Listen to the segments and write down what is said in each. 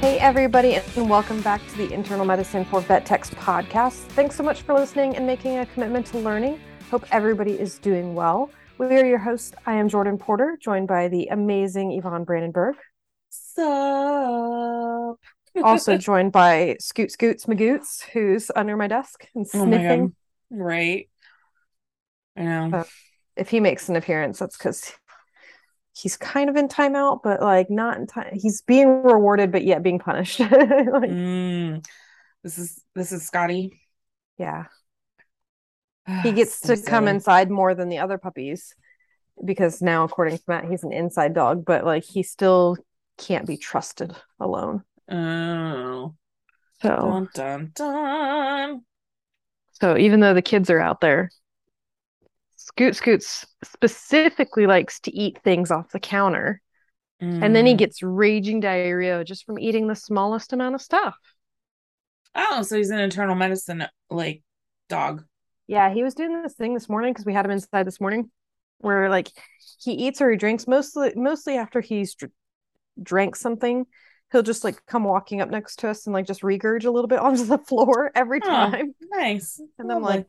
Hey everybody, and welcome back to the Internal Medicine for Vet Techs podcast. Thanks so much for listening and making a commitment to learning. Hope everybody is doing well. We are your hosts. I am Jordan Porter, joined by the amazing Yvonne Brandenburg. Sup? Also joined by Scoots Magoots, who's under my desk and sniffing. Oh right. I know. So if he makes an appearance, that's because he's kind of in timeout, but like not in time. He's being rewarded, but yet being punished. This is Scotty. Yeah. He gets to come inside more than the other puppies because now, according to Matt, he's an inside dog, but like he still can't be trusted alone. Oh. So dun, dun, dun. So even though the kids are out there, Scoots specifically likes to eat things off the counter. Mm. And then he gets raging diarrhea just from eating the smallest amount of stuff. Oh, so he's an internal medicine like dog. Yeah, he was doing this thing this morning because we had him inside this morning where like he eats or he drinks mostly after he's drank something. He'll just like come walking up next to us and like just regurg a little bit onto the floor every time. Oh, nice. And I'm like,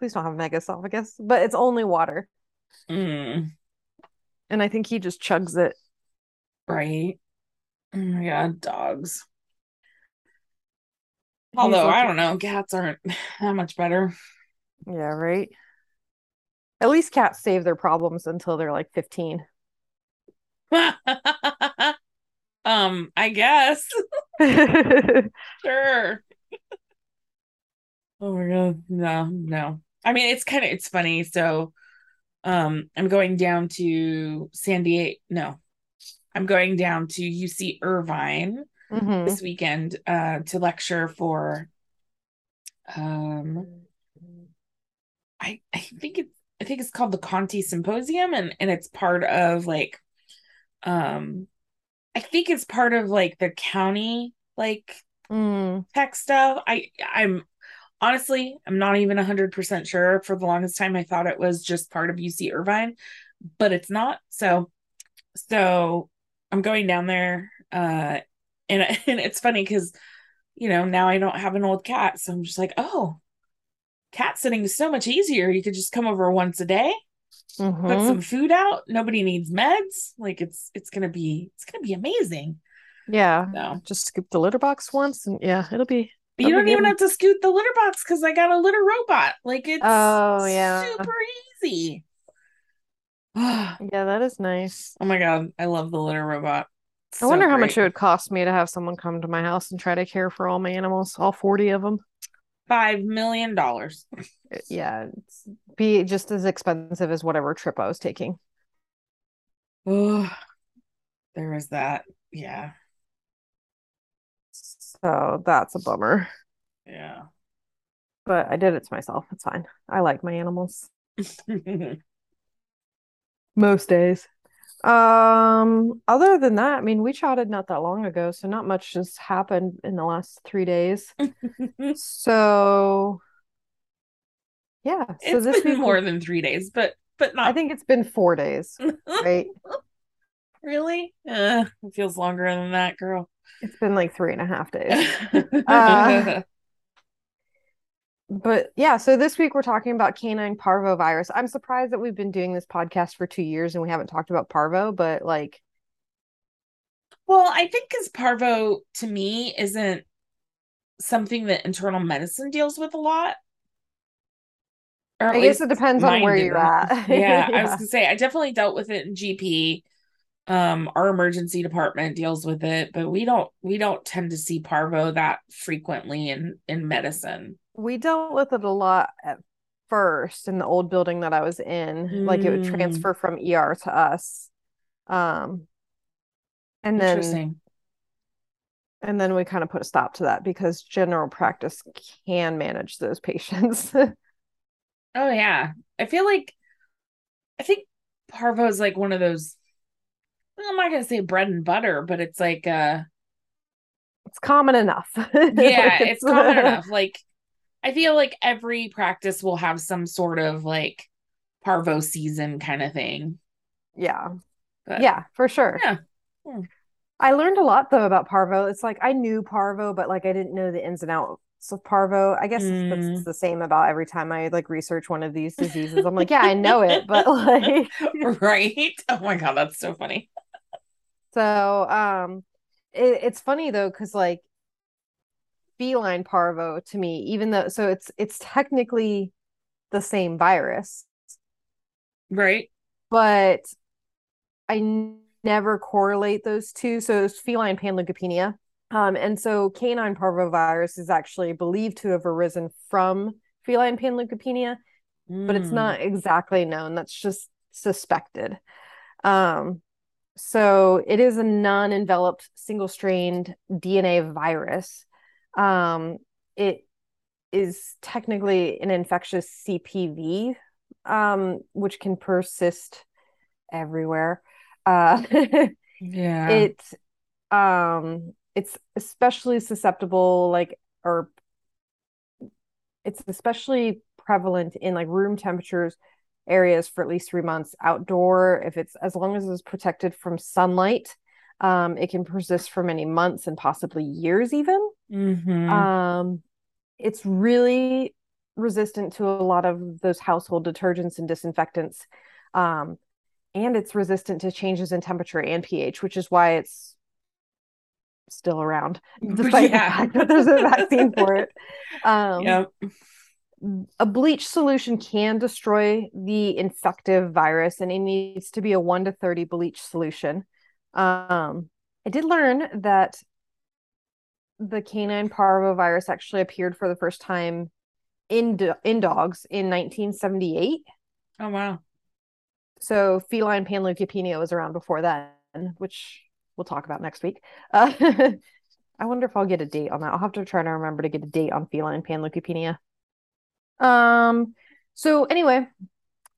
please don't have mega esophagus, but it's only water. Mm. And I think he just chugs it. Right. Oh my God, dogs. Although I don't know, cats aren't that much better. Yeah, right. At least cats save their problems until they're like 15. I guess. Sure. Oh my God. No. I mean, it's funny. So, I'm going down to San Diego. No, I'm going down to UC Irvine this weekend, to lecture for, I think it's called the Conti Symposium, and it's part of like, I think it's part of like the county, like tech stuff. I'm not even 100% sure. For the longest time, I thought it was just part of UC Irvine, but it's not. So I'm going down there. And it's funny because, you know, now I don't have an old cat. So I'm just like, oh, cat sitting is so much easier. You could just come over once a day, put some food out. Nobody needs meds. Like it's going to be amazing. Yeah. So. Just scoop the litter box once and yeah, it'll be. You don't even have to scoot the litter box because I got a litter robot. Like it's super easy. Yeah, that is nice. Oh my God, I love the litter robot. I wonder how much it would cost me to have someone come to my house and try to care for all my animals, all 40 of them. $5 million. Yeah, it'd be just as expensive as whatever trip I was taking. Oh, there is that. Yeah. So that's a bummer. Yeah. But I did it to myself. It's fine. I like my animals. Most days. Other than that, I mean, we chatted not that long ago, so not much has happened in the last 3 days. So yeah. So it's been more than 3 days, but not. I think it's been 4 days, right? Really? It feels longer than that, girl. It's been like 3.5 days. But yeah, so this week we're talking about canine parvovirus. I'm surprised that we've been doing this podcast for 2 years and we haven't talked about parvo, but like. Well, I think because parvo to me isn't something that internal medicine deals with a lot. Or I guess it depends on where you're at. Yeah, yeah, I was going to say, I definitely dealt with it in GP. Our emergency department deals with it, but we don't tend to see parvo that frequently in medicine. We dealt with it a lot at first in the old building that I was in, like it would transfer from ER to us. And then And then we kind of put a stop to that because general practice can manage those patients. Oh, yeah. I think parvo is like one of those, I'm not going to say bread and butter, but it's like, it's common enough. Yeah, it's common enough. Like, I feel like every practice will have some sort of like parvo season kind of thing. Yeah. But, yeah, for sure. Yeah. Yeah. I learned a lot though about parvo. It's like I knew parvo, but like I didn't know the ins and outs of parvo. I guess that's the same about every time I like research one of these diseases. I'm like, yeah, I know it, but like, right? Oh my god, that's so funny. So, it's funny though because like feline parvo to me, even though so it's technically the same virus, right? But I never correlate those two. So it's feline panleukopenia. And so canine parvovirus is actually believed to have arisen from feline panleukopenia, but it's not exactly known. That's just suspected. So it is a non-enveloped single-stranded DNA virus. It is technically an infectious CPV, which can persist everywhere. Yeah. It's especially susceptible, like, or it's especially prevalent in like room temperatures areas for at least 3 months outdoor. If it's, as long as it's protected from sunlight, it can persist for many months and possibly years even. Mm-hmm. It's really resistant to a lot of those household detergents and disinfectants. And it's resistant to changes in temperature and pH, which is why it's still around, despite the fact that there's a vaccine for it. A bleach solution can destroy the infective virus, and it needs to be a 1 to 30 bleach solution. I did learn that the canine parvovirus actually appeared for the first time in dogs in 1978. Oh, wow. So feline panleukopenia was around before then, which we'll talk about next week. I wonder if I'll get a date on that. I'll have to try to remember to get a date on feline panleukopenia. So anyway,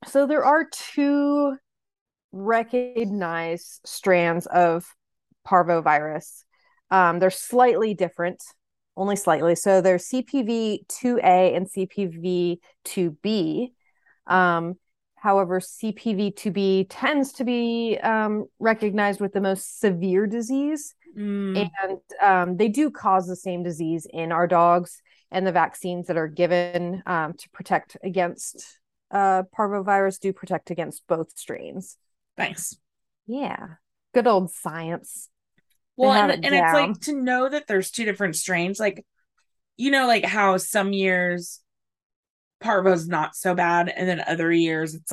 so there are two recognized strands of parvovirus. They're slightly different, only slightly. So they're CPV2A and CPV2B. However, CPV2B tends to be recognized with the most severe disease. And they do cause the same disease in our dogs, and the vaccines that are given to protect against parvovirus do protect against both strains. Thanks. Yeah. Good old science. Well, and it's like to know that there's two different strains, like, you know, like how some years parvo's not so bad, and then other years it's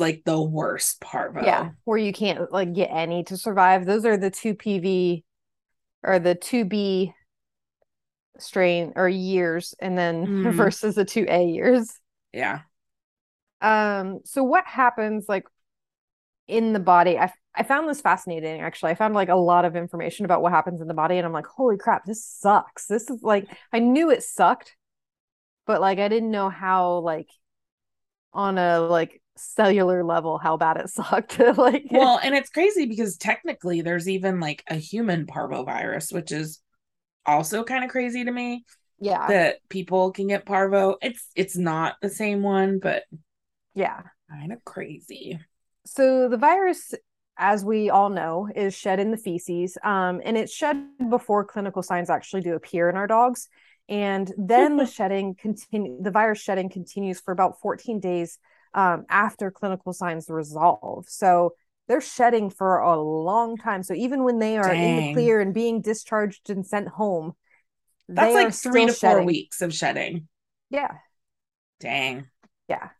like the worst parvo. Yeah, where you can't like get any to survive. Those are the 2PV or the 2B strain or years, and then versus the 2A years. Yeah. So what happens like in the body? I found this fascinating, actually. I found like a lot of information about what happens in the body, and I'm like, holy crap, this sucks. This is like, I knew it sucked, but like I didn't know how, like, on a like cellular level, how bad it sucked. Like, well, and it's crazy because technically there's even like a human parvovirus, which is also kind of crazy to me. Yeah, that people can get parvo. It's not the same one, but yeah, kind of crazy. So the virus, as we all know, is shed in the feces, and it's shed before clinical signs actually do appear in our dogs. And then the virus shedding continues for about 14 days after clinical signs resolve. So they're shedding for a long time. So even when they are in the clear and being discharged and sent home, that's like 3 to 4 weeks of shedding. Yeah. Dang. Yeah.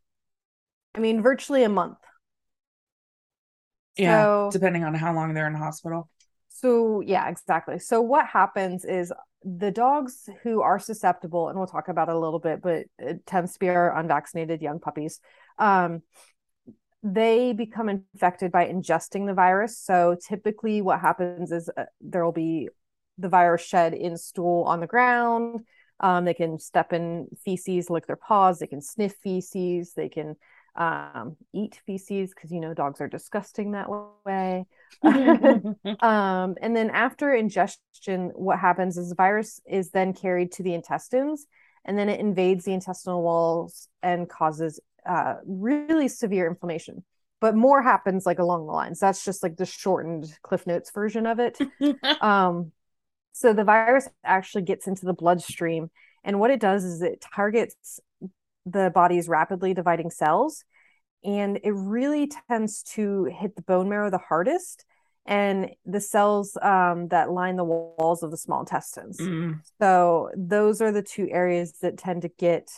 I mean, virtually a month. Yeah. So, depending on how long they're in the hospital. So yeah, exactly. So what happens is, the dogs who are susceptible, and we'll talk about it a little bit, but it tends to be our unvaccinated young puppies. They become infected by ingesting the virus. So typically what happens is there will be the virus shed in stool on the ground. They can step in feces, lick their paws. They can sniff feces. They can eat feces because, you know, dogs are disgusting that way. And then after ingestion, what happens is the virus is then carried to the intestines, and then it invades the intestinal walls and causes really severe inflammation. But more happens like along the lines. That's just like the shortened Cliff Notes version of it. So the virus actually gets into the bloodstream, and what it does is it targets the body's rapidly dividing cells, and it really tends to hit the bone marrow the hardest and the cells that line the walls of the small intestines. So those are the two areas that tend to get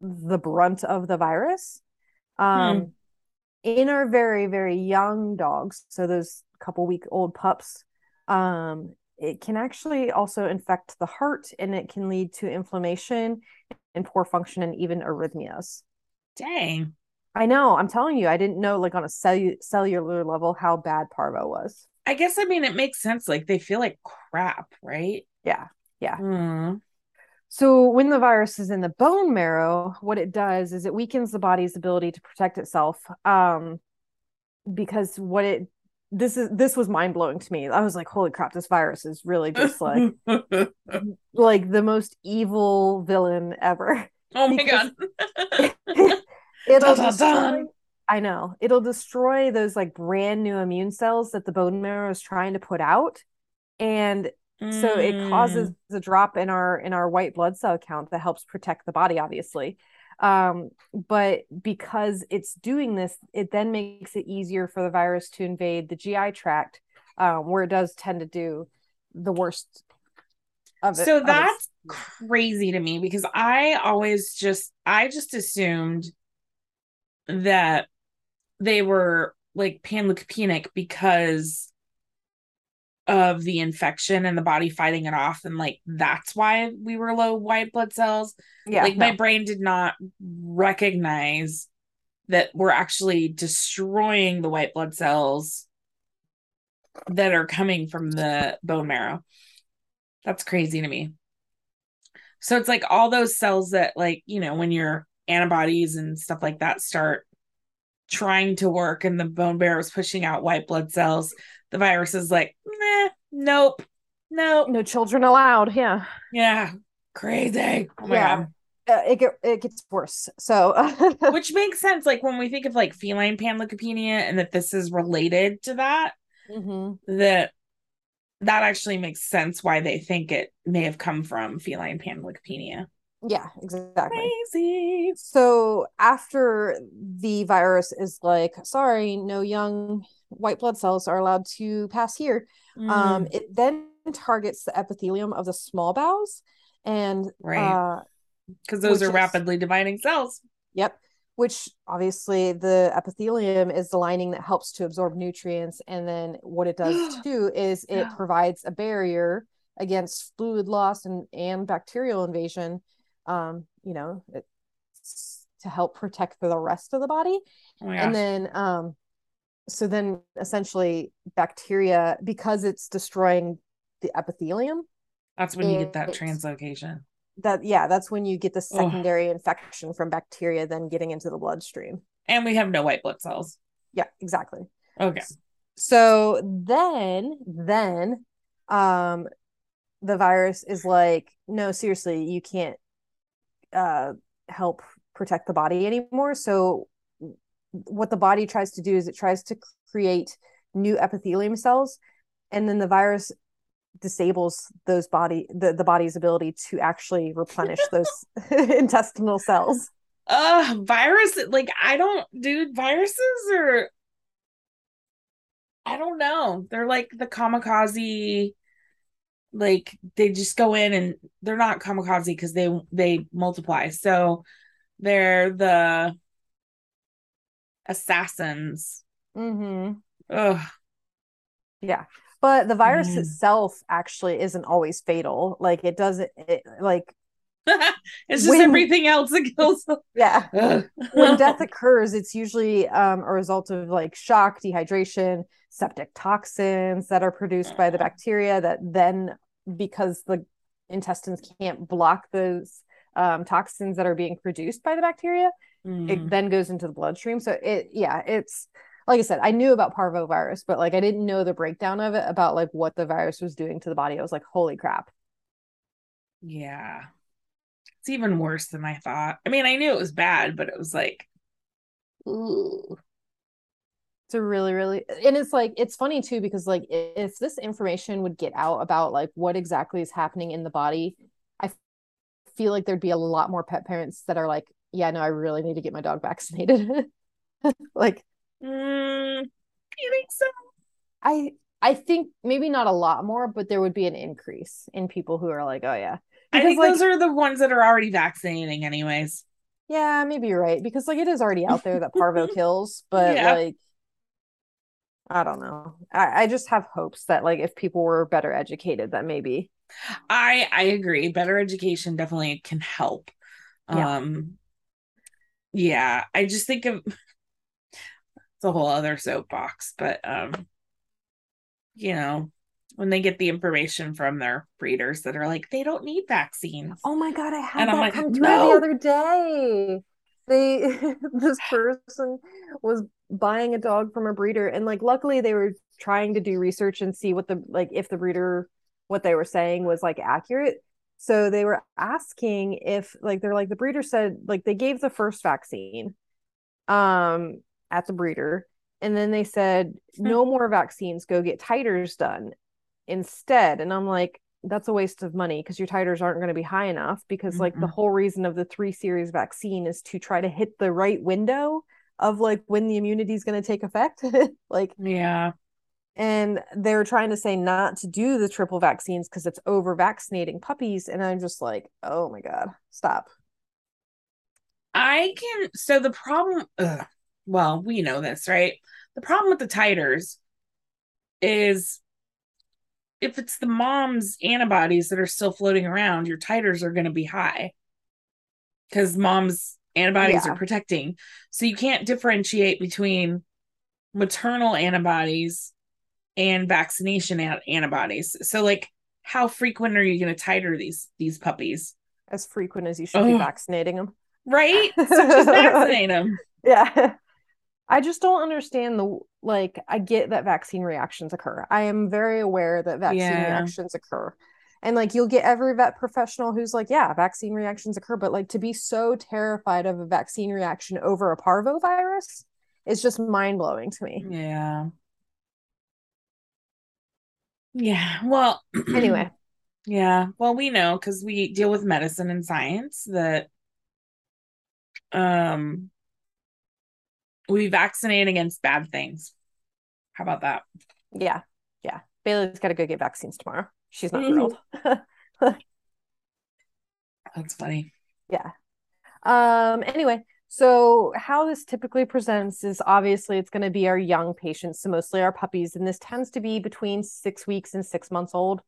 the brunt of the virus. In our very, very young dogs, so those couple week old pups, it can actually also infect the heart, and it can lead to inflammation and poor function and even arrhythmias. Dang. I know. I'm telling you, I didn't know like on a cellular level how bad parvo was. I guess, I mean, it makes sense. Like they feel like crap, right? Yeah. Yeah. Mm. So when the virus is in the bone marrow, what it does is it weakens the body's ability to protect itself. Because what it this was mind-blowing to me. I was like, holy crap, this virus is really just like like the most evil villain ever. Oh my god. It'll destroy those like brand new immune cells that the bone marrow is trying to put out, and so it causes a drop in our white blood cell count that helps protect the body, obviously. But because it's doing this, it then makes it easier for the virus to invade the GI tract, where it does tend to do the worst of it. So that's crazy to me, because I always just assumed that they were like panleukopenic because of the infection and the body fighting it off, and like that's why we were low white blood cells. My brain did not recognize that we're actually destroying the white blood cells that are coming from the bone marrow. That's crazy to me. So it's like all those cells that, like, you know, when your antibodies and stuff like that start trying to work and the bone marrow is pushing out white blood cells, the virus is like, nah, nope. No children allowed. Yeah. Yeah. Crazy. Oh my God. It gets worse. So, which makes sense. Like when we think of like feline panleukopenia and that this is related to that, that actually makes sense why they think it may have come from feline panleukopenia. Yeah, exactly. Crazy. So after the virus is like, sorry, no young white blood cells are allowed to pass here. It then targets the epithelium of the small bowels, and because those are rapidly dividing cells. Yep. Which obviously the epithelium is the lining that helps to absorb nutrients. And then what it does too is it provides a barrier against fluid loss and bacterial invasion. You know, it's to help protect the rest of the body. And then, so then essentially bacteria, because it's destroying the epithelium. That's when you get that translocation. That's when you get the secondary infection from bacteria then getting into the bloodstream. And we have no white blood cells. Yeah, exactly. Okay. So then the virus is like, no, seriously, you can't help protect the body anymore. So what the body tries to do is it tries to create new epithelium cells, and then the virus disables those the body's ability to actually replenish those intestinal cells. Viruses are, I don't know, they're like the kamikaze. Like they just go in, and they're not kamikaze because they multiply. So they're the assassins. Yeah. But the virus itself actually isn't always fatal. Like it doesn't, it's just everything else that kills them. When death occurs, it's usually a result of like shock, dehydration, septic toxins that are produced by the bacteria that then, because the intestines can't block those toxins that are being produced by the bacteria, it then goes into the bloodstream. So it's like I said, I knew about parvovirus, but like I didn't know the breakdown of it about like what the virus was doing to the body. I was like, holy crap. Yeah. It's even worse than I thought. I mean, I knew it was bad, but it was like, ooh. It's a really, and it's like, it's funny too, because like if this information would get out about like what exactly is happening in the body, I feel like there'd be a lot more pet parents that are like, yeah, no, I really need to get my dog vaccinated. Like, you think so? I think maybe not a lot more, but there would be an increase in people who are like, oh yeah. Because I think like, those are the ones that are already vaccinating anyways. Yeah, maybe you're right. Because like it is already out there that parvo kills, but yeah. Like, I don't know. I just have hopes that like if people were better educated, that maybe. I agree. Better education definitely can help. Yeah. Yeah, I just think of it's a whole other soapbox, but you know, when they get the information from their breeders that are like, they don't need vaccines. Oh my God, I had that come through the other day. This person was buying a dog from a breeder, and like luckily they were trying to do research and see what the like if the breeder what they were saying was like accurate. So they were asking if like they're like the breeder said like they gave the first vaccine at the breeder, and then they said no more vaccines, go get titers done instead. And I'm like, that's a waste of money because your titers aren't going to be high enough, because like the whole reason of the 3 series vaccine is to try to hit the right window of like when the immunity is going to take effect. Like, yeah. And they were trying to say not to do the triple vaccines because it's over vaccinating puppies. And I'm just like, oh my God, stop. So the problem, well, we know this, right? The problem with the titers is if it's the mom's antibodies that are still floating around, your titers are going to be high because mom's antibodies are protecting. So you can't differentiate between maternal antibodies and vaccination antibodies. So like, how frequent are you going to titer these puppies? As frequent as you should be vaccinating them. Right? So just vaccinate them. Yeah. I just don't understand the, like, I get that vaccine reactions occur. I am very aware that vaccine reactions occur. And like, you'll get every vet professional who's like, yeah, vaccine reactions occur. But like, to be so terrified of a vaccine reaction over a parvovirus is just mind-blowing to me. Yeah. Yeah. Well, anyway. Yeah. Well, we know because we deal with medicine and science that we vaccinate against bad things. How about that? Yeah. Yeah. Bailey's got to go get vaccines tomorrow. She's not thrilled. That's funny. Yeah. Anyway. So how this typically presents is obviously it's going to be our young patients, so mostly our puppies, and this tends to be between 6 weeks and 6 months old.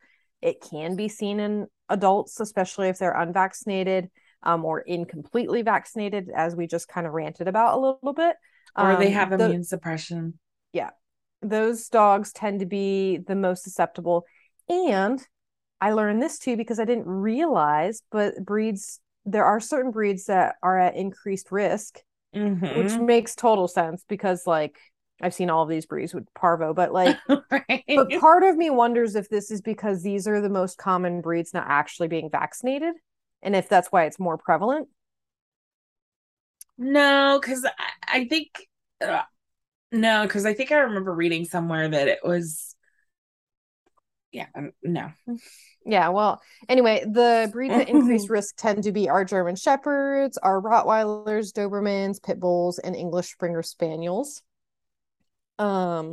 It can be seen in adults, especially if they're unvaccinated or incompletely vaccinated, as we just kind of ranted about a little bit. Or they have immune suppression. Yeah. Those dogs tend to be the most susceptible. And I learned this too because I didn't realize, but there are certain breeds that are at increased risk, which makes total sense because like I've seen all of these breeds with parvo, but like, right? But part of me wonders if this is because these are the most common breeds not actually being vaccinated. And if that's why it's more prevalent. No, because I think I remember reading somewhere that it was, Yeah, well, anyway, the breeds at increased risk tend to be our German Shepherds, our Rottweilers, Dobermans, Pit Bulls, and English Springer Spaniels. But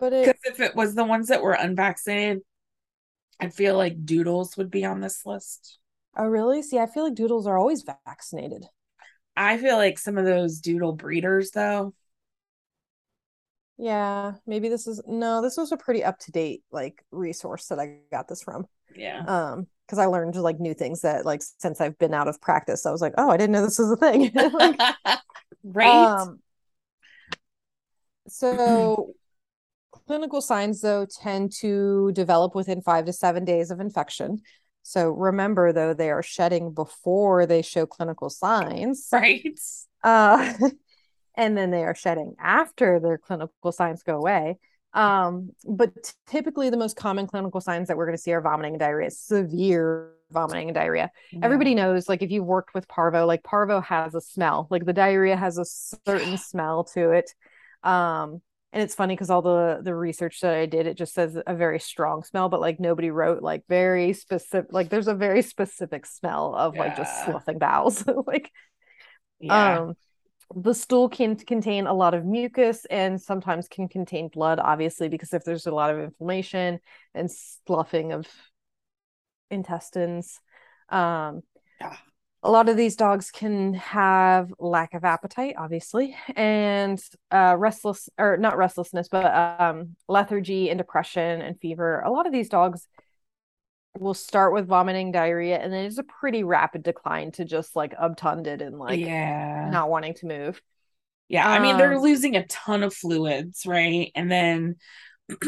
if it was the ones that were unvaccinated, I feel like Doodles would be on this list. Oh, really? See, I feel like Doodles are always vaccinated. I feel like some of those Doodle breeders, though. Yeah, maybe this was a pretty up-to-date like resource that I got this from. Yeah. Because I learned like new things that like since I've been out of practice, I was like, oh, I didn't know this was a thing. Right. So Clinical signs, though, tend to develop within 5 to 7 days of infection. So remember, though, they are shedding before they show clinical signs. Right. And then they are shedding after their clinical signs go away. But typically the most common clinical signs that we're going to see are vomiting and diarrhea, severe vomiting and diarrhea. Yeah. Everybody knows, like, if you've worked with parvo, like parvo has a smell, like the diarrhea has a certain smell to it. And it's funny because all the research that I did, it just says a very strong smell, but like nobody wrote like very specific, like there's a very specific smell of like just sloughing bowels. Like, the stool can contain a lot of mucus and sometimes can contain blood, obviously, because if there's a lot of inflammation and sloughing of intestines. A lot of these dogs can have lack of appetite, obviously, and lethargy and depression and fever. A lot of these dogs will start with vomiting, diarrhea, and then it's a pretty rapid decline to just like obtunded and like not wanting to move. Yeah, I mean, they're losing a ton of fluids, right? And then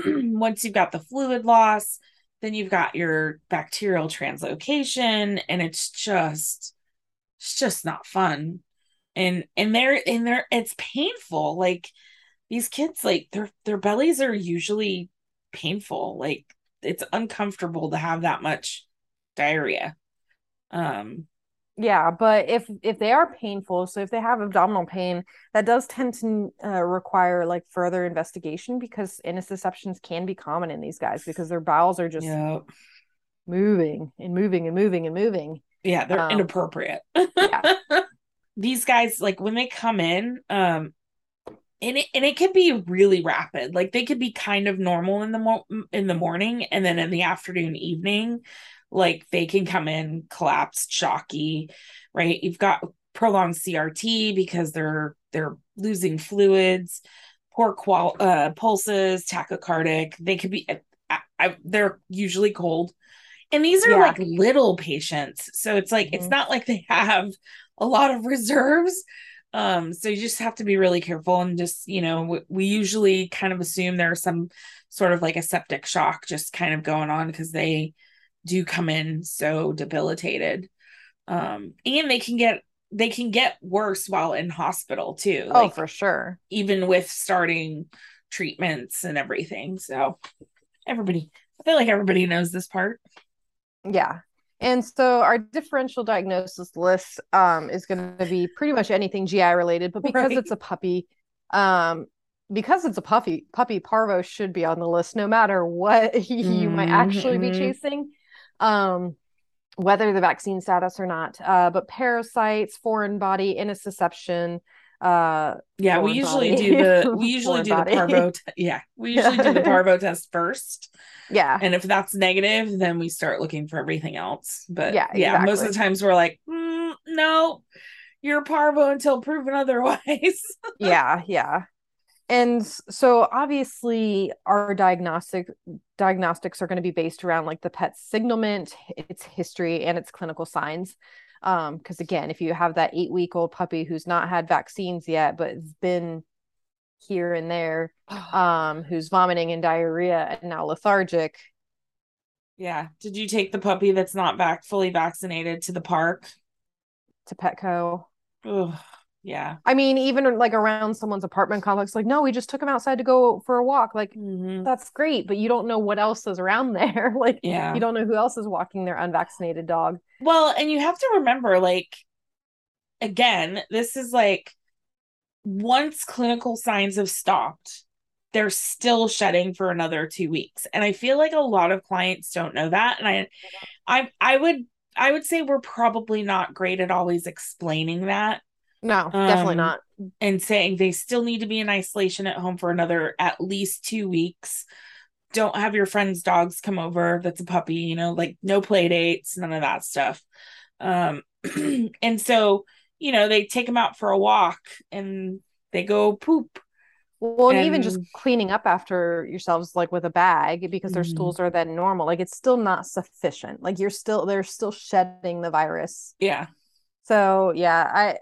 once you've got the fluid loss, then you've got your bacterial translocation, and it's just not fun. And it's painful. Like these kids, like their bellies are usually painful. Like it's uncomfortable to have that much diarrhea. But if they are painful, so if they have abdominal pain, that does tend to require like further investigation, because intussusceptions can be common in these guys because their bowels are just moving and moving and moving and moving. Yeah, they're inappropriate. These guys, like when they come in, and it can be really rapid. Like they could be kind of normal in the morning, and then in the afternoon, evening, like they can come in collapsed, shocky, right? You've got prolonged CRT because they're losing fluids, poor pulses, tachycardic. They could be, they're usually cold. And these are like little patients. So it's like, it's not like they have a lot of reserves. So you just have to be really careful, and just, you know, we usually kind of assume there's some sort of like a septic shock just kind of going on, because they do come in so debilitated. And they can get worse while in hospital too. Oh, like, for sure. Even with starting treatments and everything. So I feel like everybody knows this part. Yeah. And so our differential diagnosis list is going to be pretty much anything GI related, but because it's a puppy, parvo should be on the list no matter what you might actually be chasing, whether the vaccine status or not. But parasites, foreign body, intussusception. We usually do the parvo test first. Yeah. And if that's negative, then we start looking for everything else. But exactly. Most of the times we're like, no, you're parvo until proven otherwise. Yeah. And so obviously our diagnostics are going to be based around like the pet's signalment, its history, and its clinical signs. Because again, if you have that 8-week-old puppy who's not had vaccines yet, but it's been here and there, who's vomiting and diarrhea and now lethargic. Yeah. Did you take the puppy that's not fully vaccinated to the park? To Petco? Ugh. Yeah. I mean, even like around someone's apartment complex, like, no, we just took him outside to go for a walk. Like, that's great, but you don't know what else is around there. Like, you don't know who else is walking their unvaccinated dog. Well, and you have to remember, like, again, this is like, once clinical signs have stopped, they're still shedding for another 2 weeks. And I feel like a lot of clients don't know that. And I would say we're probably not great at always explaining that. No, definitely not. And saying they still need to be in isolation at home for another at least 2 weeks. Don't have your friends' dogs come over. That's a puppy, you know, like no play dates, none of that stuff. And so, you know, they take them out for a walk and they go poop. Well, and even just cleaning up after yourselves, like with a bag, because their stools are then normal. Like it's still not sufficient. Like they're still shedding the virus. Yeah. So, I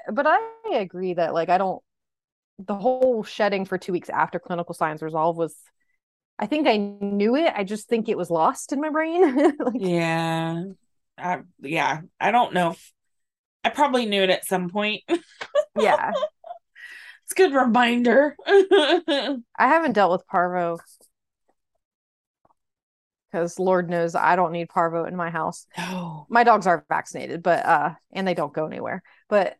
agree that like, the whole shedding for 2 weeks after clinical signs resolve was I think I knew it. I just think it was lost in my brain. Yeah. I don't know. I probably knew it at some point. Yeah. It's a good reminder. I haven't dealt with parvo because Lord knows I don't need parvo in my house. No. My dogs are vaccinated, but, and they don't go anywhere, but,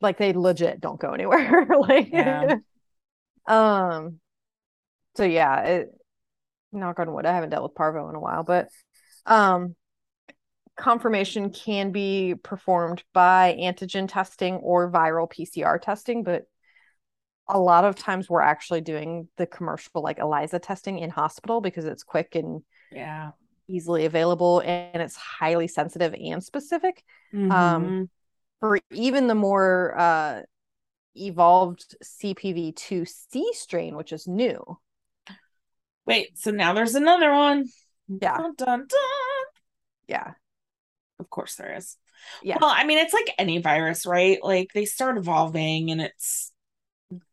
like they legit don't go anywhere. Like, yeah. So yeah, knock on wood, I haven't dealt with parvo in a while, but, confirmation can be performed by antigen testing or viral PCR testing, but a lot of times we're actually doing the commercial, like ELISA testing in hospital because it's quick and easily available, and it's highly sensitive and specific. Mm-hmm. For even the more evolved CPV2C strain, which is new. Wait, so now there's another one. Yeah. Dun, dun, dun. Yeah. Of course there is. Yeah. Well, I mean, it's like any virus, right? Like they start evolving and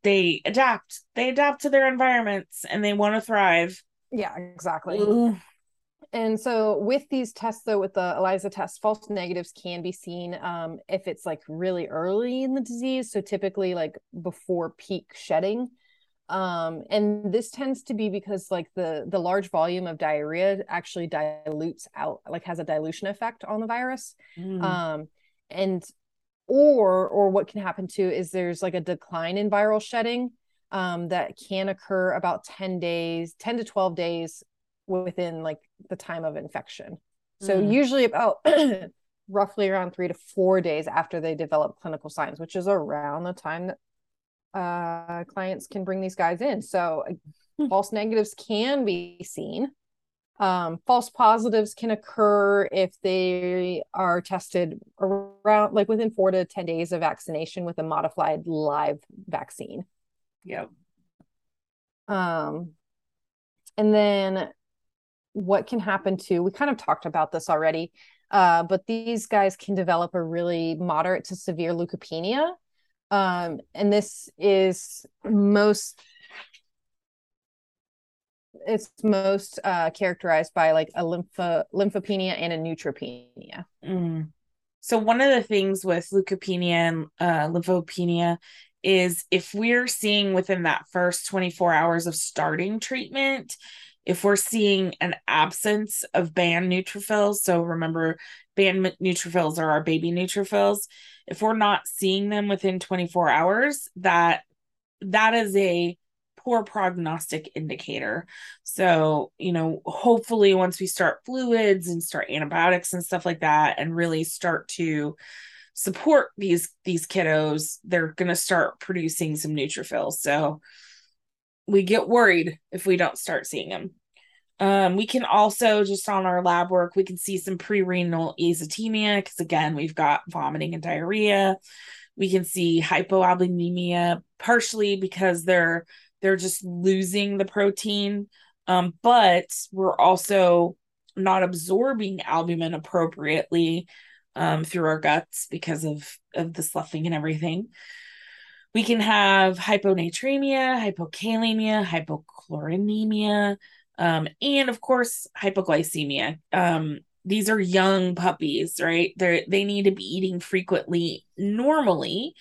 they adapt. They adapt to their environments and they want to thrive. Yeah, exactly. Ooh. And so with these tests, though, with the ELISA test, false negatives can be seen if it's like really early in the disease. So typically like before peak shedding. And this tends to be because like the large volume of diarrhea actually dilutes out, like has a dilution effect on the virus. Mm. Or what can happen too is there's like a decline in viral shedding, that can occur about 10 to 12 days within like the time of infection. So usually about roughly around 3 to 4 days after they develop clinical signs, which is around the time that clients can bring these guys in. So false negatives can be seen. False positives can occur if they are tested around like within 4 to 10 days of vaccination with a modified live vaccine. Yep. And then what can happen too, we kind of talked about this already, but these guys can develop a really moderate to severe leukopenia. And this is most characterized by like a lymphopenia and a neutropenia. Mm. So one of the things with leukopenia and lymphopenia is if we're seeing within that first 24 hours of starting treatment, if we're seeing an absence of band neutrophils, so remember band neutrophils are our baby neutrophils. If we're not seeing them within 24 hours, that is a poor prognostic indicator. So, you know, hopefully once we start fluids and start antibiotics and stuff like that, and really start to support these kiddos, they're going to start producing some neutrophils. So we get worried if we don't start seeing them. We can also, just on our lab work, we can see some pre-renal azotemia because, again, we've got vomiting and diarrhea. We can see hypoalbuminemia partially because they're just losing the protein, but we're also not absorbing albumin appropriately through our guts because of the sloughing and everything. We can have hyponatremia, hypokalemia, hypochlorinemia, and of course, hypoglycemia. These are young puppies, right? They need to be eating frequently normally.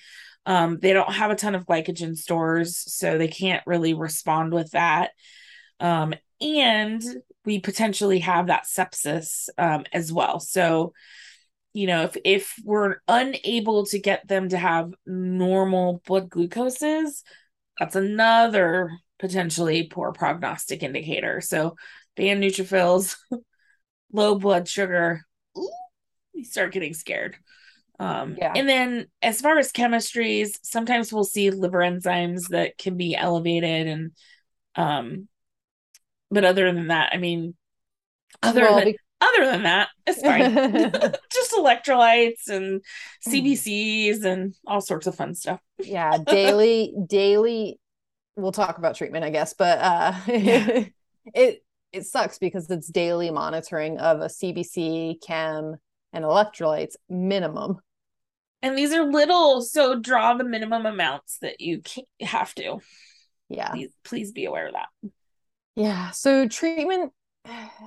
They don't have a ton of glycogen stores, so they can't really respond with that. And we potentially have that sepsis as well. So, you know, if we're unable to get them to have normal blood glucoses, that's another potentially poor prognostic indicator. So band neutrophils, low blood sugar, we start getting scared. And then as far as chemistries, sometimes we'll see liver enzymes that can be elevated. And, but other than that, I mean, other than that, it's fine. Just electrolytes and CBCs and all sorts of fun stuff. Yeah. Daily. We'll talk about treatment, I guess, but, it sucks because it's daily monitoring of a CBC, chem, and electrolytes minimum. And these are little. So draw the minimum amounts that you have to. Yeah. Please be aware of that. Yeah. So treatment,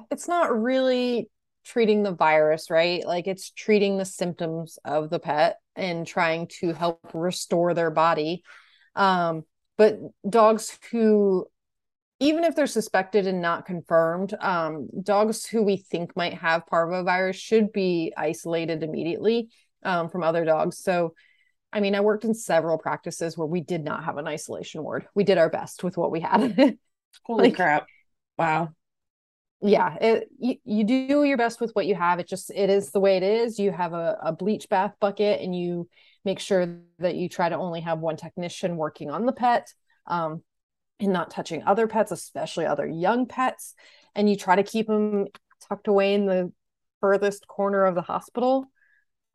it's not really treating the virus, right? Like it's treating the symptoms of the pet and trying to help restore their body. But dogs who, even if they're suspected and not confirmed, dogs who we think might have parvovirus should be isolated immediately from other dogs. So, I mean, I worked in several practices where we did not have an isolation ward. We did our best with what we had. Holy crap. Wow. Yeah. You do your best with what you have. It is the way it is. You have a bleach bath bucket and you make sure that you try to only have one technician working on the pet and not touching other pets, especially other young pets. And you try to keep them tucked away in the furthest corner of the hospital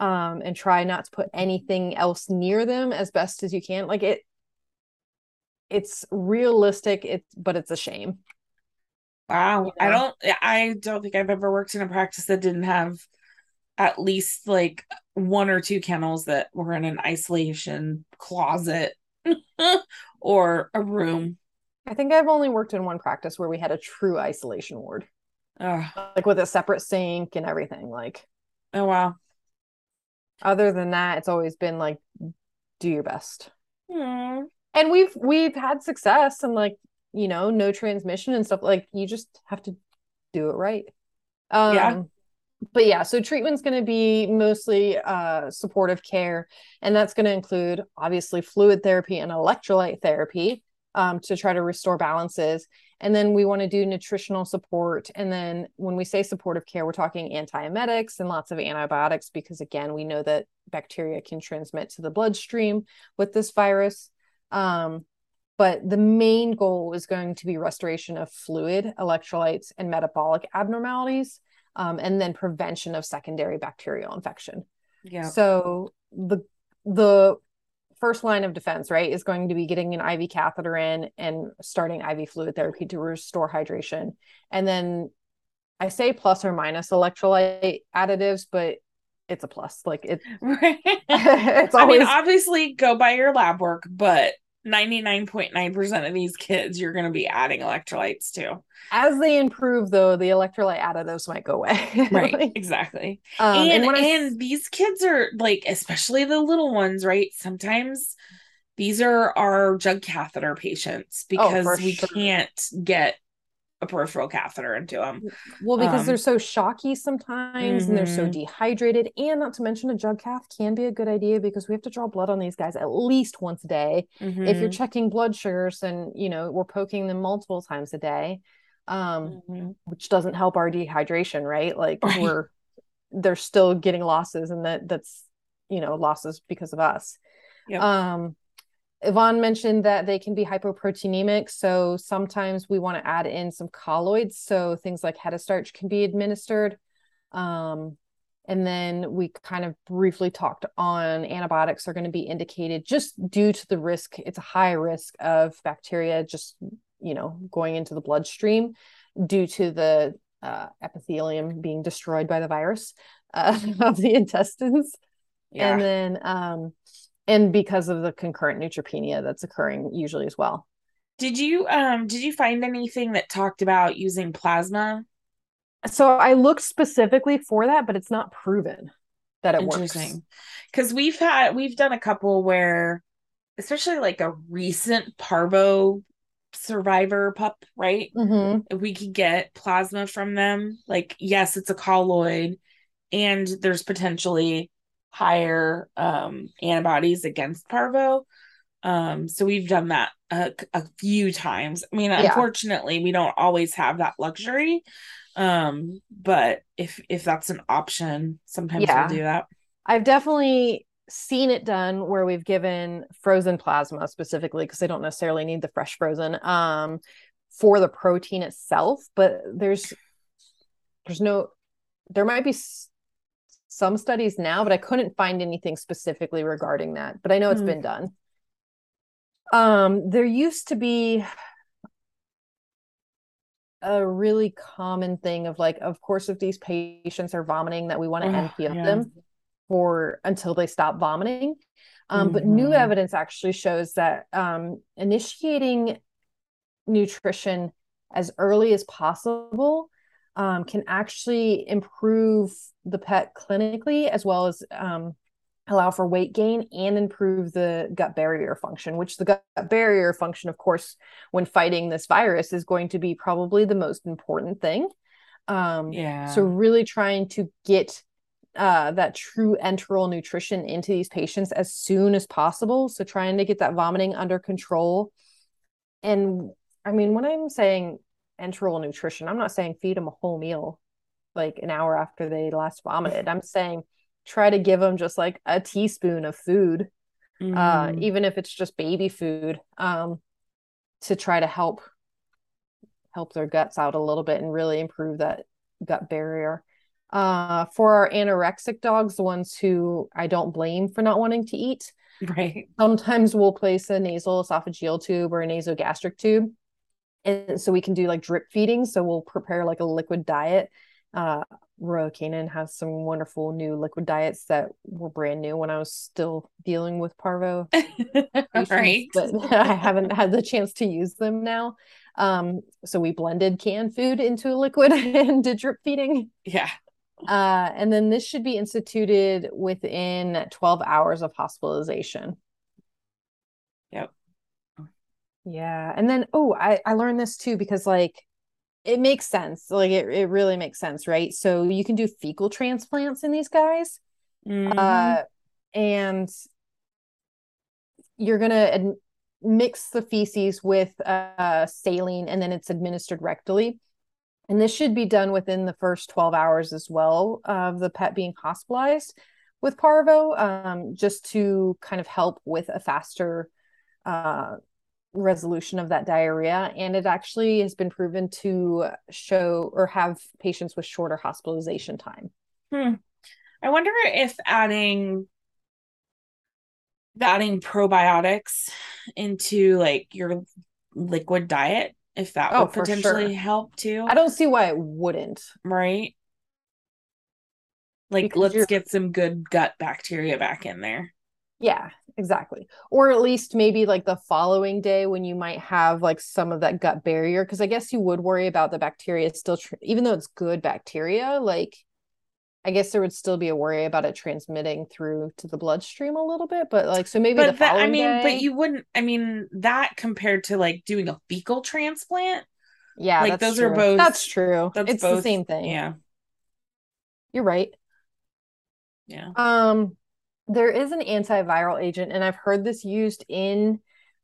and try not to put anything else near them as best as you can. Like it's realistic, but it's a shame. Wow. You know? I don't think I've ever worked in a practice that didn't have at least like one or two kennels that were in an isolation closet or a room. I think I've only worked in one practice where we had a true isolation ward, like with a separate sink and everything. Like, oh, wow. Other than that, it's always been like, do your best. Mm. And we've had success and like, you know, no transmission and stuff. Like you just have to do it right. Yeah. But yeah, so treatment's going to be mostly supportive care, and that's going to include obviously fluid therapy and electrolyte therapy to try to restore balances. And then we want to do nutritional support. And then when we say supportive care, we're talking antiemetics and lots of antibiotics, because again, we know that bacteria can transmit to the bloodstream with this virus. But the main goal is going to be restoration of fluid, electrolytes, and metabolic abnormalities, and then prevention of secondary bacterial infection. Yeah. So the first line of defense, right, is going to be getting an IV catheter in and starting IV fluid therapy to restore hydration. And then I say plus or minus electrolyte additives, but it's a plus. Like it's right. It's always, I mean, obviously go by your lab work, but 99.9% of these kids you're going to be adding electrolytes to. As they improve though, the electrolyte additives might go away. Right. Like, exactly. And these kids are like, especially the little ones, right? Sometimes these are our jug catheter patients because we can't get a peripheral catheter into them. Well, because they're so shocky sometimes and they're so dehydrated, and not to mention a jug cath can be a good idea because we have to draw blood on these guys at least once a day. Mm-hmm. If you're checking blood sugars and, you know, we're poking them multiple times a day, which doesn't help our dehydration, right? Like right. They're still getting losses, and that's, you know, losses because of us. Yep. Yvonne mentioned that they can be hypoproteinemic, so sometimes we want to add in some colloids, so things like hetastarch can be administered. And then we kind of briefly talked on antibiotics are going to be indicated just due to the risk. It's a high risk of bacteria just, you know, going into the bloodstream due to the epithelium being destroyed by the virus of the intestines. Yeah. And then... and because of the concurrent neutropenia that's occurring usually as well. Did you find anything that talked about using plasma? So I looked specifically for that, but it's not proven that it works. Interesting. Because we've done a couple where, especially like a recent parvo survivor pup, right? Mm-hmm. If we could get plasma from them, like, yes, it's a colloid and there's potentially higher antibodies against parvo, so we've done that a few times. I mean, unfortunately we don't always have that luxury, but if that's an option, sometimes we'll do that. I've definitely seen it done where we've given frozen plasma specifically because they don't necessarily need the fresh frozen for the protein itself, but there might be some studies now, but I couldn't find anything specifically regarding that, but I know it's been done. There used to be a really common thing of like, of course, if these patients are vomiting, that we want to NPF them until they stop vomiting. But new evidence actually shows that initiating nutrition as early as possible can actually improve the pet clinically, as well as allow for weight gain and improve the gut barrier function, which the gut barrier function, of course, when fighting this virus is going to be probably the most important thing. So really trying to get that true enteral nutrition into these patients as soon as possible. So trying to get that vomiting under control. And I mean, when I'm saying enteral nutrition, I'm not saying feed them a whole meal, like an hour after they last vomited. I'm saying try to give them just like a teaspoon of food, even if it's just baby food, to try to help their guts out a little bit and really improve that gut barrier. For our anorexic dogs, the ones who I don't blame for not wanting to eat, right? Sometimes we'll place a nasal esophageal tube or a nasogastric tube. And so we can do like drip feeding. So we'll prepare like a liquid diet. Royal Canin has some wonderful new liquid diets that were brand new when I was still dealing with parvo patients, right? But I haven't had the chance to use them now. So we blended canned food into a liquid and did drip feeding. Yeah. And then this should be instituted within 12 hours of hospitalization. Yep. Yeah. And then, I learned this too, because like, it makes sense. Like it really makes sense. Right. So you can do fecal transplants in these guys. And you're going to mix the feces with saline, and then it's administered rectally. And this should be done within the first 12 hours as well of the pet being hospitalized with parvo, just to kind of help with a faster resolution of that diarrhea. And it actually has been proven to show or have patients with shorter hospitalization time. I wonder if adding probiotics into like your liquid diet, if that would potentially help too. I don't see why it wouldn't. Right. Like, because let's get some good gut bacteria back in there. Yeah, exactly. Or at least maybe like the following day when you might have like some of that gut barrier. Cause I guess you would worry about the bacteria still, even though it's good bacteria, like I guess there would still be a worry about it transmitting through to the bloodstream a little bit, but like, so maybe but the following day. But you wouldn't, that compared to like doing a fecal transplant. Yeah. Like those are both. That's true. It's the same thing. Yeah. You're right. Yeah. There is an antiviral agent, and I've heard this used in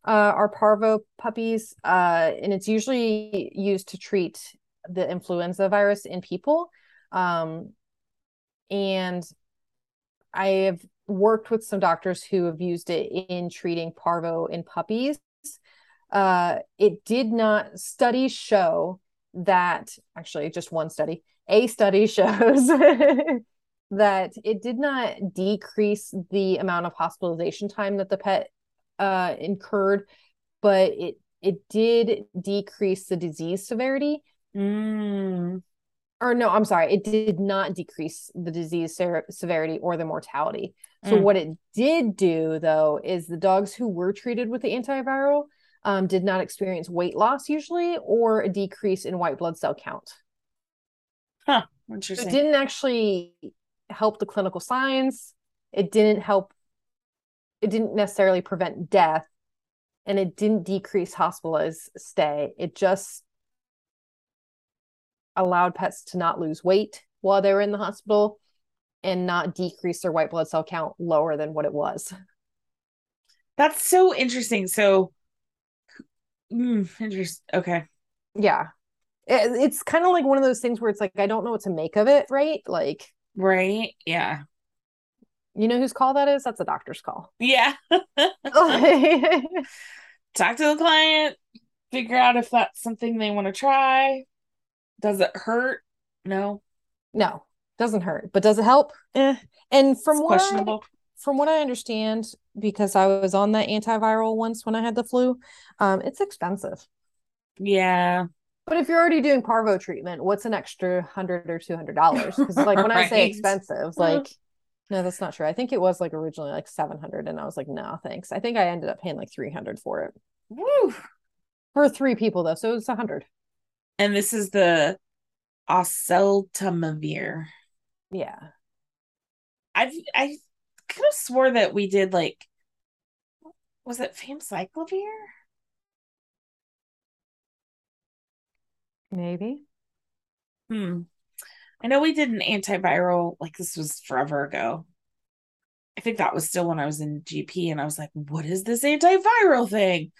our parvo puppies, and it's usually used to treat the influenza virus in people. And I have worked with some doctors who have used it in treating parvo in puppies. A study shows that it did not decrease the amount of hospitalization time that the pet incurred, but it did decrease the disease severity. Or no, I'm sorry. It did not decrease the disease severity or the mortality. So what it did do, though, is the dogs who were treated with the antiviral did not experience weight loss usually, or a decrease in white blood cell count. Interesting. So it didn't actually help the clinical signs. It didn't help. It didn't necessarily prevent death, and it didn't decrease hospitalized stay. It just allowed pets to not lose weight while they were in the hospital and not decrease their white blood cell count lower than what it was. That's so interesting. So, interesting. Okay. Yeah. It's kind of like one of those things where it's like, I don't know what to make of it. Right. Like, right. Yeah. You know whose call that is? That's a doctor's call. Yeah. Talk to the client, figure out if that's something they want to try. Does it hurt? No, doesn't hurt, but does it help? And from what I understand, because I was on that antiviral once when I had the flu, it's expensive. Yeah. But if you're already doing parvo treatment, what's an extra $100 or $200? Because like when right. I say expensive, like, no, that's not true. I think it was like originally like $700, and I was like, no, thanks. I think I ended up paying like $300 for it. Woo! For three people though, so it was $100. And this is the oseltamivir. Yeah. I kind of swore that we did, like, was it famciclovir? Maybe. I know we did an antiviral, like, this was forever ago. I think that was still when I was in GP, and I was like, what is this antiviral thing?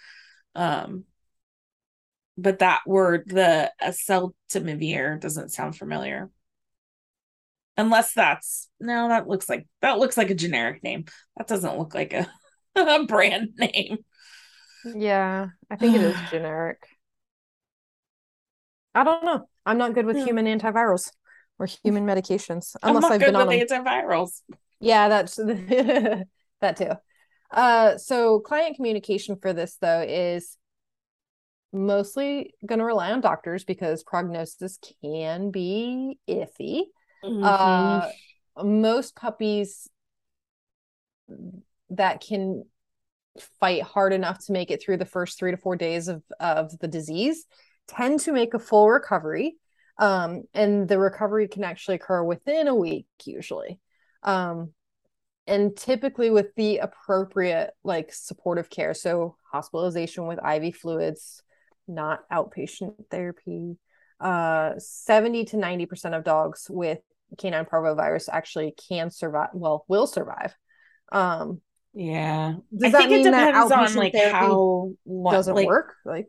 But that word, the oseltamivir, doesn't sound familiar. Unless that's, no, that looks like a generic name. That doesn't look like a brand name. Yeah, I think it is generic. I don't know. I'm not good with human antivirals or human medications. Antivirals. Yeah, that's that too. So client communication for this, though, is mostly going to rely on doctors because prognosis can be iffy. Mm-hmm. Most puppies that can fight hard enough to make it through the first 3 to 4 days of the disease tend to make a full recovery. And the recovery can actually occur within a week usually. And typically with the appropriate, like, supportive care. So hospitalization with IV fluids, not outpatient therapy. 70 to 90% of dogs with canine parvovirus actually can survive. Well, will survive. Yeah. Does that mean that outpatient therapy doesn't work? Like,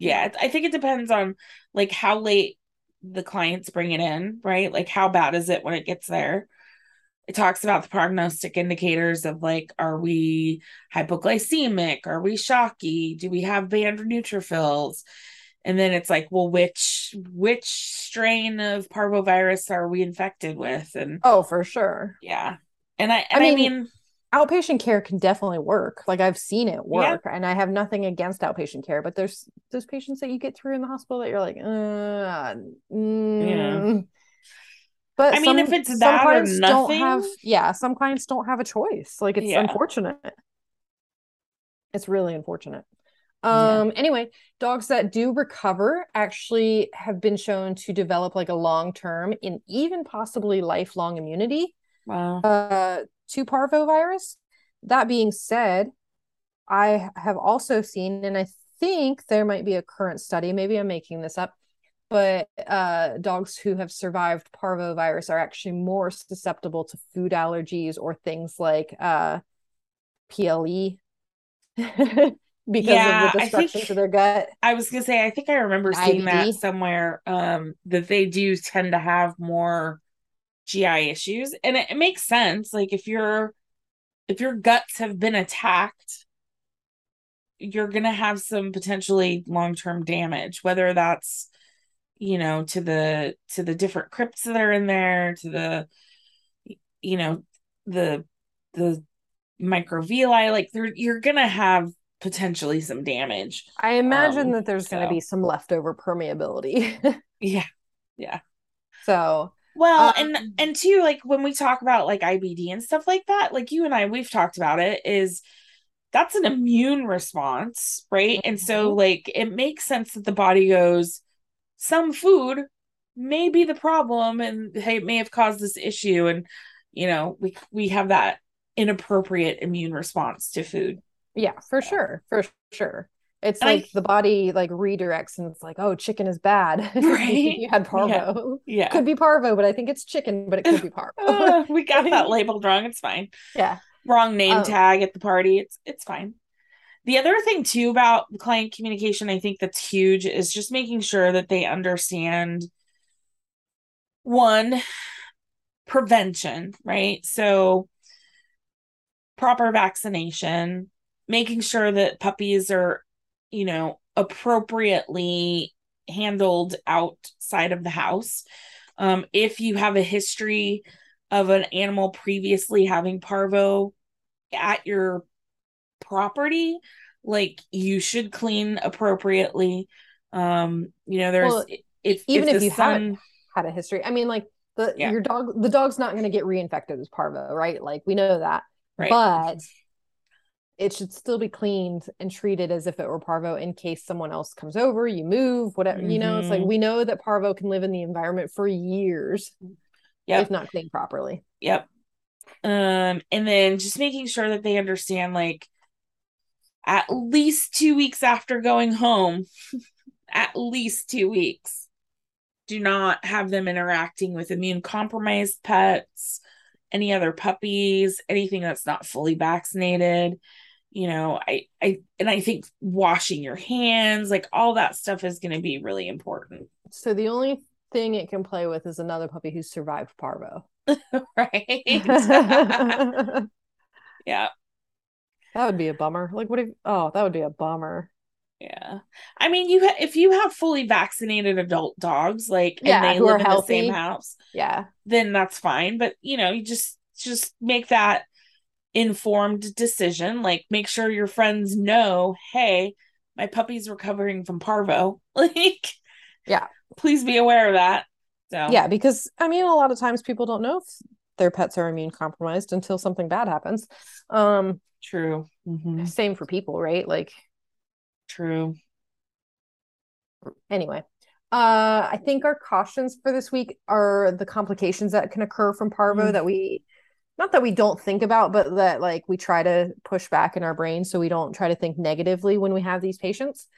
yeah, I think it depends on, like, how late the clients bring it in, right? Like, how bad is it when it gets there? It talks about the prognostic indicators of, like, are we hypoglycemic? Are we shocky? Do we have banned neutrophils? And then it's like, well, which strain of parvovirus are we infected with? And oh, for sure. Yeah. And I mean outpatient care can definitely work. Like, I've seen it work, yeah. And I have nothing against outpatient care, but there's those patients that you get through in the hospital that you're like, yeah. But I mean, if it's that or nothing, some clients don't have a choice. Like, it's unfortunate. It's really unfortunate. Anyway, dogs that do recover actually have been shown to develop, like, a long-term and even possibly lifelong immunity. Wow. To parvovirus. That being said, I have also seen, and I think there might be a current study, maybe I'm making this up, but dogs who have survived parvovirus are actually more susceptible to food allergies or things like PLE because of the destruction to their gut. I was going to say, I think I remember seeing that somewhere, that they do tend to have more GI issues, and it makes sense. Like, if your guts have been attacked, you're gonna have some potentially long-term damage, whether that's, you know, to the different crypts that are in there, to the, you know, the microvilli. Like, you're gonna have potentially some damage. I imagine that there's gonna be some leftover permeability. yeah. So. Well, and too, like, when we talk about, like, IBD and stuff like that, like, you and I, we've talked about it, is that's an immune response, right? Mm-hmm. And so, like, it makes sense that the body goes, some food may be the problem, and hey, it may have caused this issue, and, you know, we have that inappropriate immune response to food. Yeah, for sure. It's and like the body, like, redirects, and it's like, oh, chicken is bad. Right? You had parvo. Yeah. Could be parvo, but I think it's chicken, but it could be parvo. We got that labeled wrong. It's fine. Yeah. Wrong name tag at the party. It's fine. The other thing, too, about client communication, I think that's huge, is just making sure that they understand, one, prevention, right? So proper vaccination, making sure that puppies are, you know, appropriately handled outside of the house. If you have a history of an animal previously having parvo at your property, like, you should clean appropriately. You know, there's, well, if you haven't had a history, I mean, like, the dog's not going to get reinfected as parvo, right? Like, we know that, right. But it should still be cleaned and treated as if it were parvo in case someone else comes over, you move, whatever, you know, it's like, we know that parvo can live in the environment for years if not cleaned properly. And then just making sure that they understand, like, at least 2 weeks after going home, at least 2 weeks, do not have them interacting with immune compromised pets, any other puppies, anything that's not fully vaccinated. You know, I think washing your hands, like all that stuff is going to be really important. So the only thing it can play with is another puppy who survived parvo. Right. Yeah. That would be a bummer. Like, what if, oh, that would be a bummer. Yeah. I mean, if you have fully vaccinated adult dogs, like, and they live in healthy, the same house, then that's fine. But, you know, you just make that informed decision. Like, make sure your friends know, hey, my puppy's recovering from parvo. Like, please be aware of that. So because, I mean, a lot of times people don't know if their pets are immune compromised until something bad happens. True. Same for people, right? Like, true. Anyway, I think our cautions for this week are the complications that can occur from parvo that we, not that we don't think about, but that, like, we try to push back in our brain so we don't try to think negatively when we have these patients.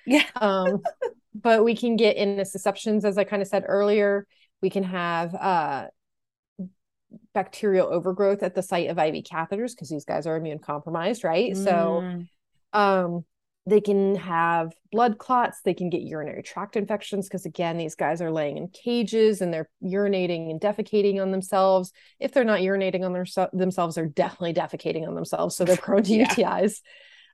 But we can get intussusceptions, as I kind of said earlier. We can have bacterial overgrowth at the site of IV catheters because these guys are immune compromised, right? So they can have blood clots. They can get urinary tract infections because, again, these guys are laying in cages and they're urinating and defecating on themselves. If they're not urinating on themselves, they're definitely defecating on themselves, so they're prone to UTIs.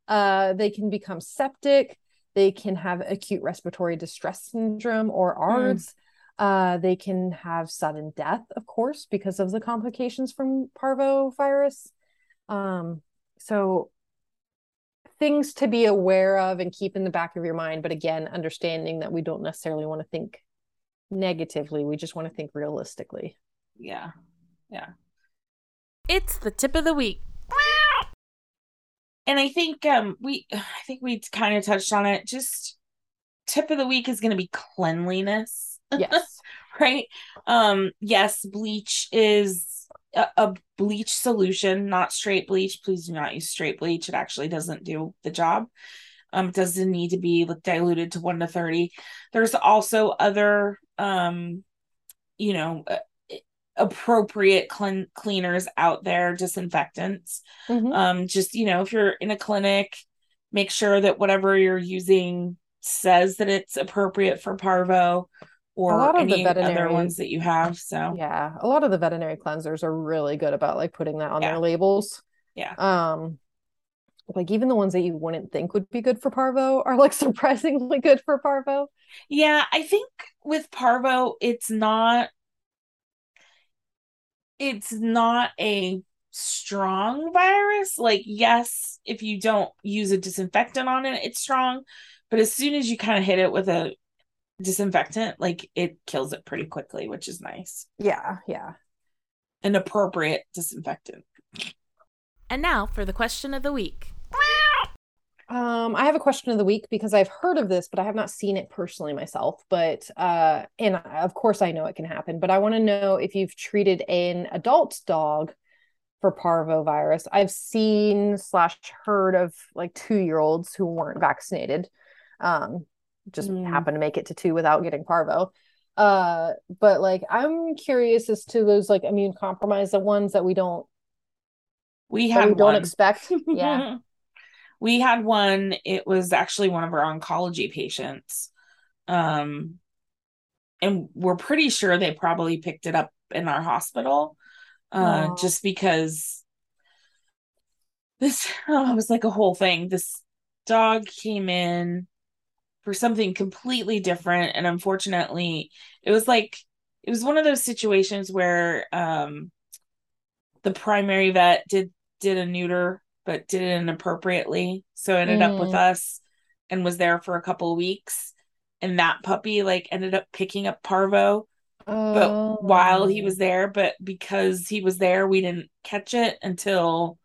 They can become septic. They can have acute respiratory distress syndrome, or ARDS. They can have sudden death, of course, because of the complications from parvo virus. So things to be aware of and keep in the back of your mind, but again, understanding that we don't necessarily want to think negatively. We just want to think realistically. Yeah. Yeah. It's the tip of the week. And I think we kind of touched on it. Just tip of the week is going to be cleanliness. Yes. Right. Yes. Bleach is a bleach solution, not straight bleach. Please do not use straight bleach. It actually doesn't do the job. It doesn't need to be diluted to 1 to 30. There's also other, appropriate cleaners out there, disinfectants. Just, you know, if you're in a clinic, make sure that whatever you're using says that it's appropriate for parvo or any other ones that you have. So yeah, a lot of the veterinary cleansers are really good about, like, putting that on their labels. Like, even the ones that you wouldn't think would be good for parvo are, like, surprisingly good for parvo. Yeah. I think with parvo, it's not a strong virus. Like, yes, if you don't use a disinfectant on it, it's strong, but as soon as you kind of hit it with a disinfectant, like, it kills it pretty quickly, which is nice. Yeah. An appropriate disinfectant. And now for the question of the week. I have a question of the week because I've heard of this, but I have not seen it personally myself. But, and of course I know it can happen, but I want to know if you've treated an adult dog for parvo virus. I've seen / heard of, like, 2-year-olds who weren't vaccinated, just happened to make it to 2 without getting parvo. But, like, I'm curious as to those, like, immune compromised, the ones that we don't expect. Yeah. We had one. It was actually one of our oncology patients. And we're pretty sure they probably picked it up in our hospital, just because this was like a whole thing. This dog came in for something completely different. And unfortunately, it was one of those situations where the primary vet did a neuter, but did it inappropriately. So ended up with us and was there for a couple of weeks. And that puppy, like, ended up picking up parvo, but while he was there, but because he was there, we didn't catch it until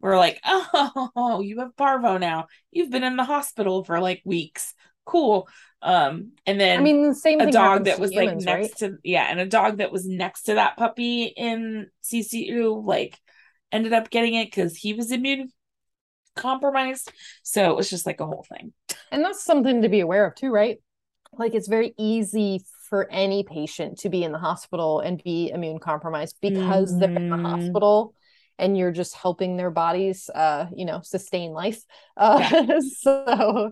We're like, oh, you have parvo now. You've been in the hospital for like weeks. Cool. And then I mean, the same thing happens to humans, right? And a dog that was next to that puppy in CCU like ended up getting it because he was immune compromised. So it was just like a whole thing. And that's something to be aware of too, right? Like it's very easy for any patient to be in the hospital and be immune compromised because they're in the hospital and you're just helping their bodies, sustain life. Well,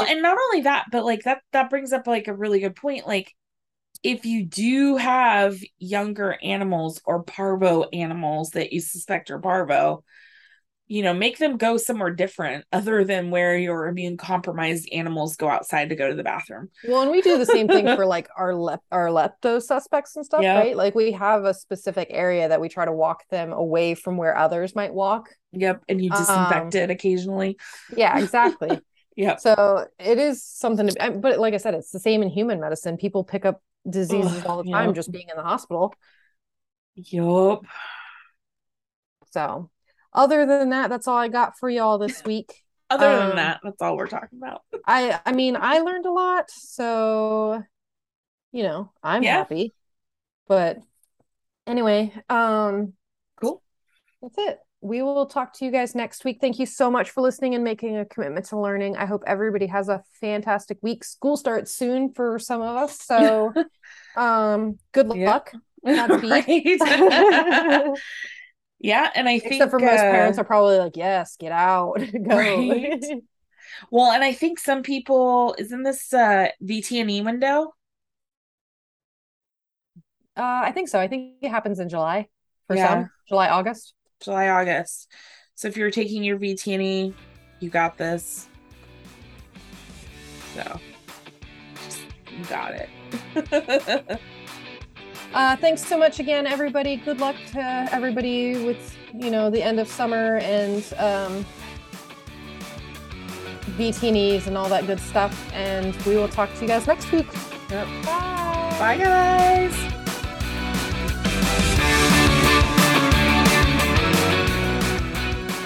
and not only that, but like that brings up like a really good point. Like if you do have younger animals or parvo animals that you suspect are parvo, make them go somewhere different other than where your immune compromised animals go outside to go to the bathroom. Well, and we do the same thing for like our lepto suspects and stuff, right? Like we have a specific area that we try to walk them away from where others might walk. Yep. And you disinfect it occasionally. Yeah, exactly. Yeah. So it is something to, but like I said, it's the same in human medicine. People pick up diseases all the time just being in the hospital. Yup. So other than that, that's all I got for y'all this week. Other than that, that's all we're talking about. I mean, I learned a lot, so I'm happy. But anyway, cool. That's it. We will talk to you guys next week. Thank you so much for listening and making a commitment to learning. I hope everybody has a fantastic week. School starts soon for some of us. So good luck. Right. Yeah. And I think for most parents are probably like, yes, get out. Go. Right? Well, and I think some people, isn't this VTNE window? I think so. I think it happens in July for some. July, August. So if you're taking your VTNE, you got this. So you got it. Thanks so much again, everybody. Good luck to everybody with, the end of summer and VTNEs and all that good stuff. And we will talk to you guys next week. Yep. Bye. Bye, guys.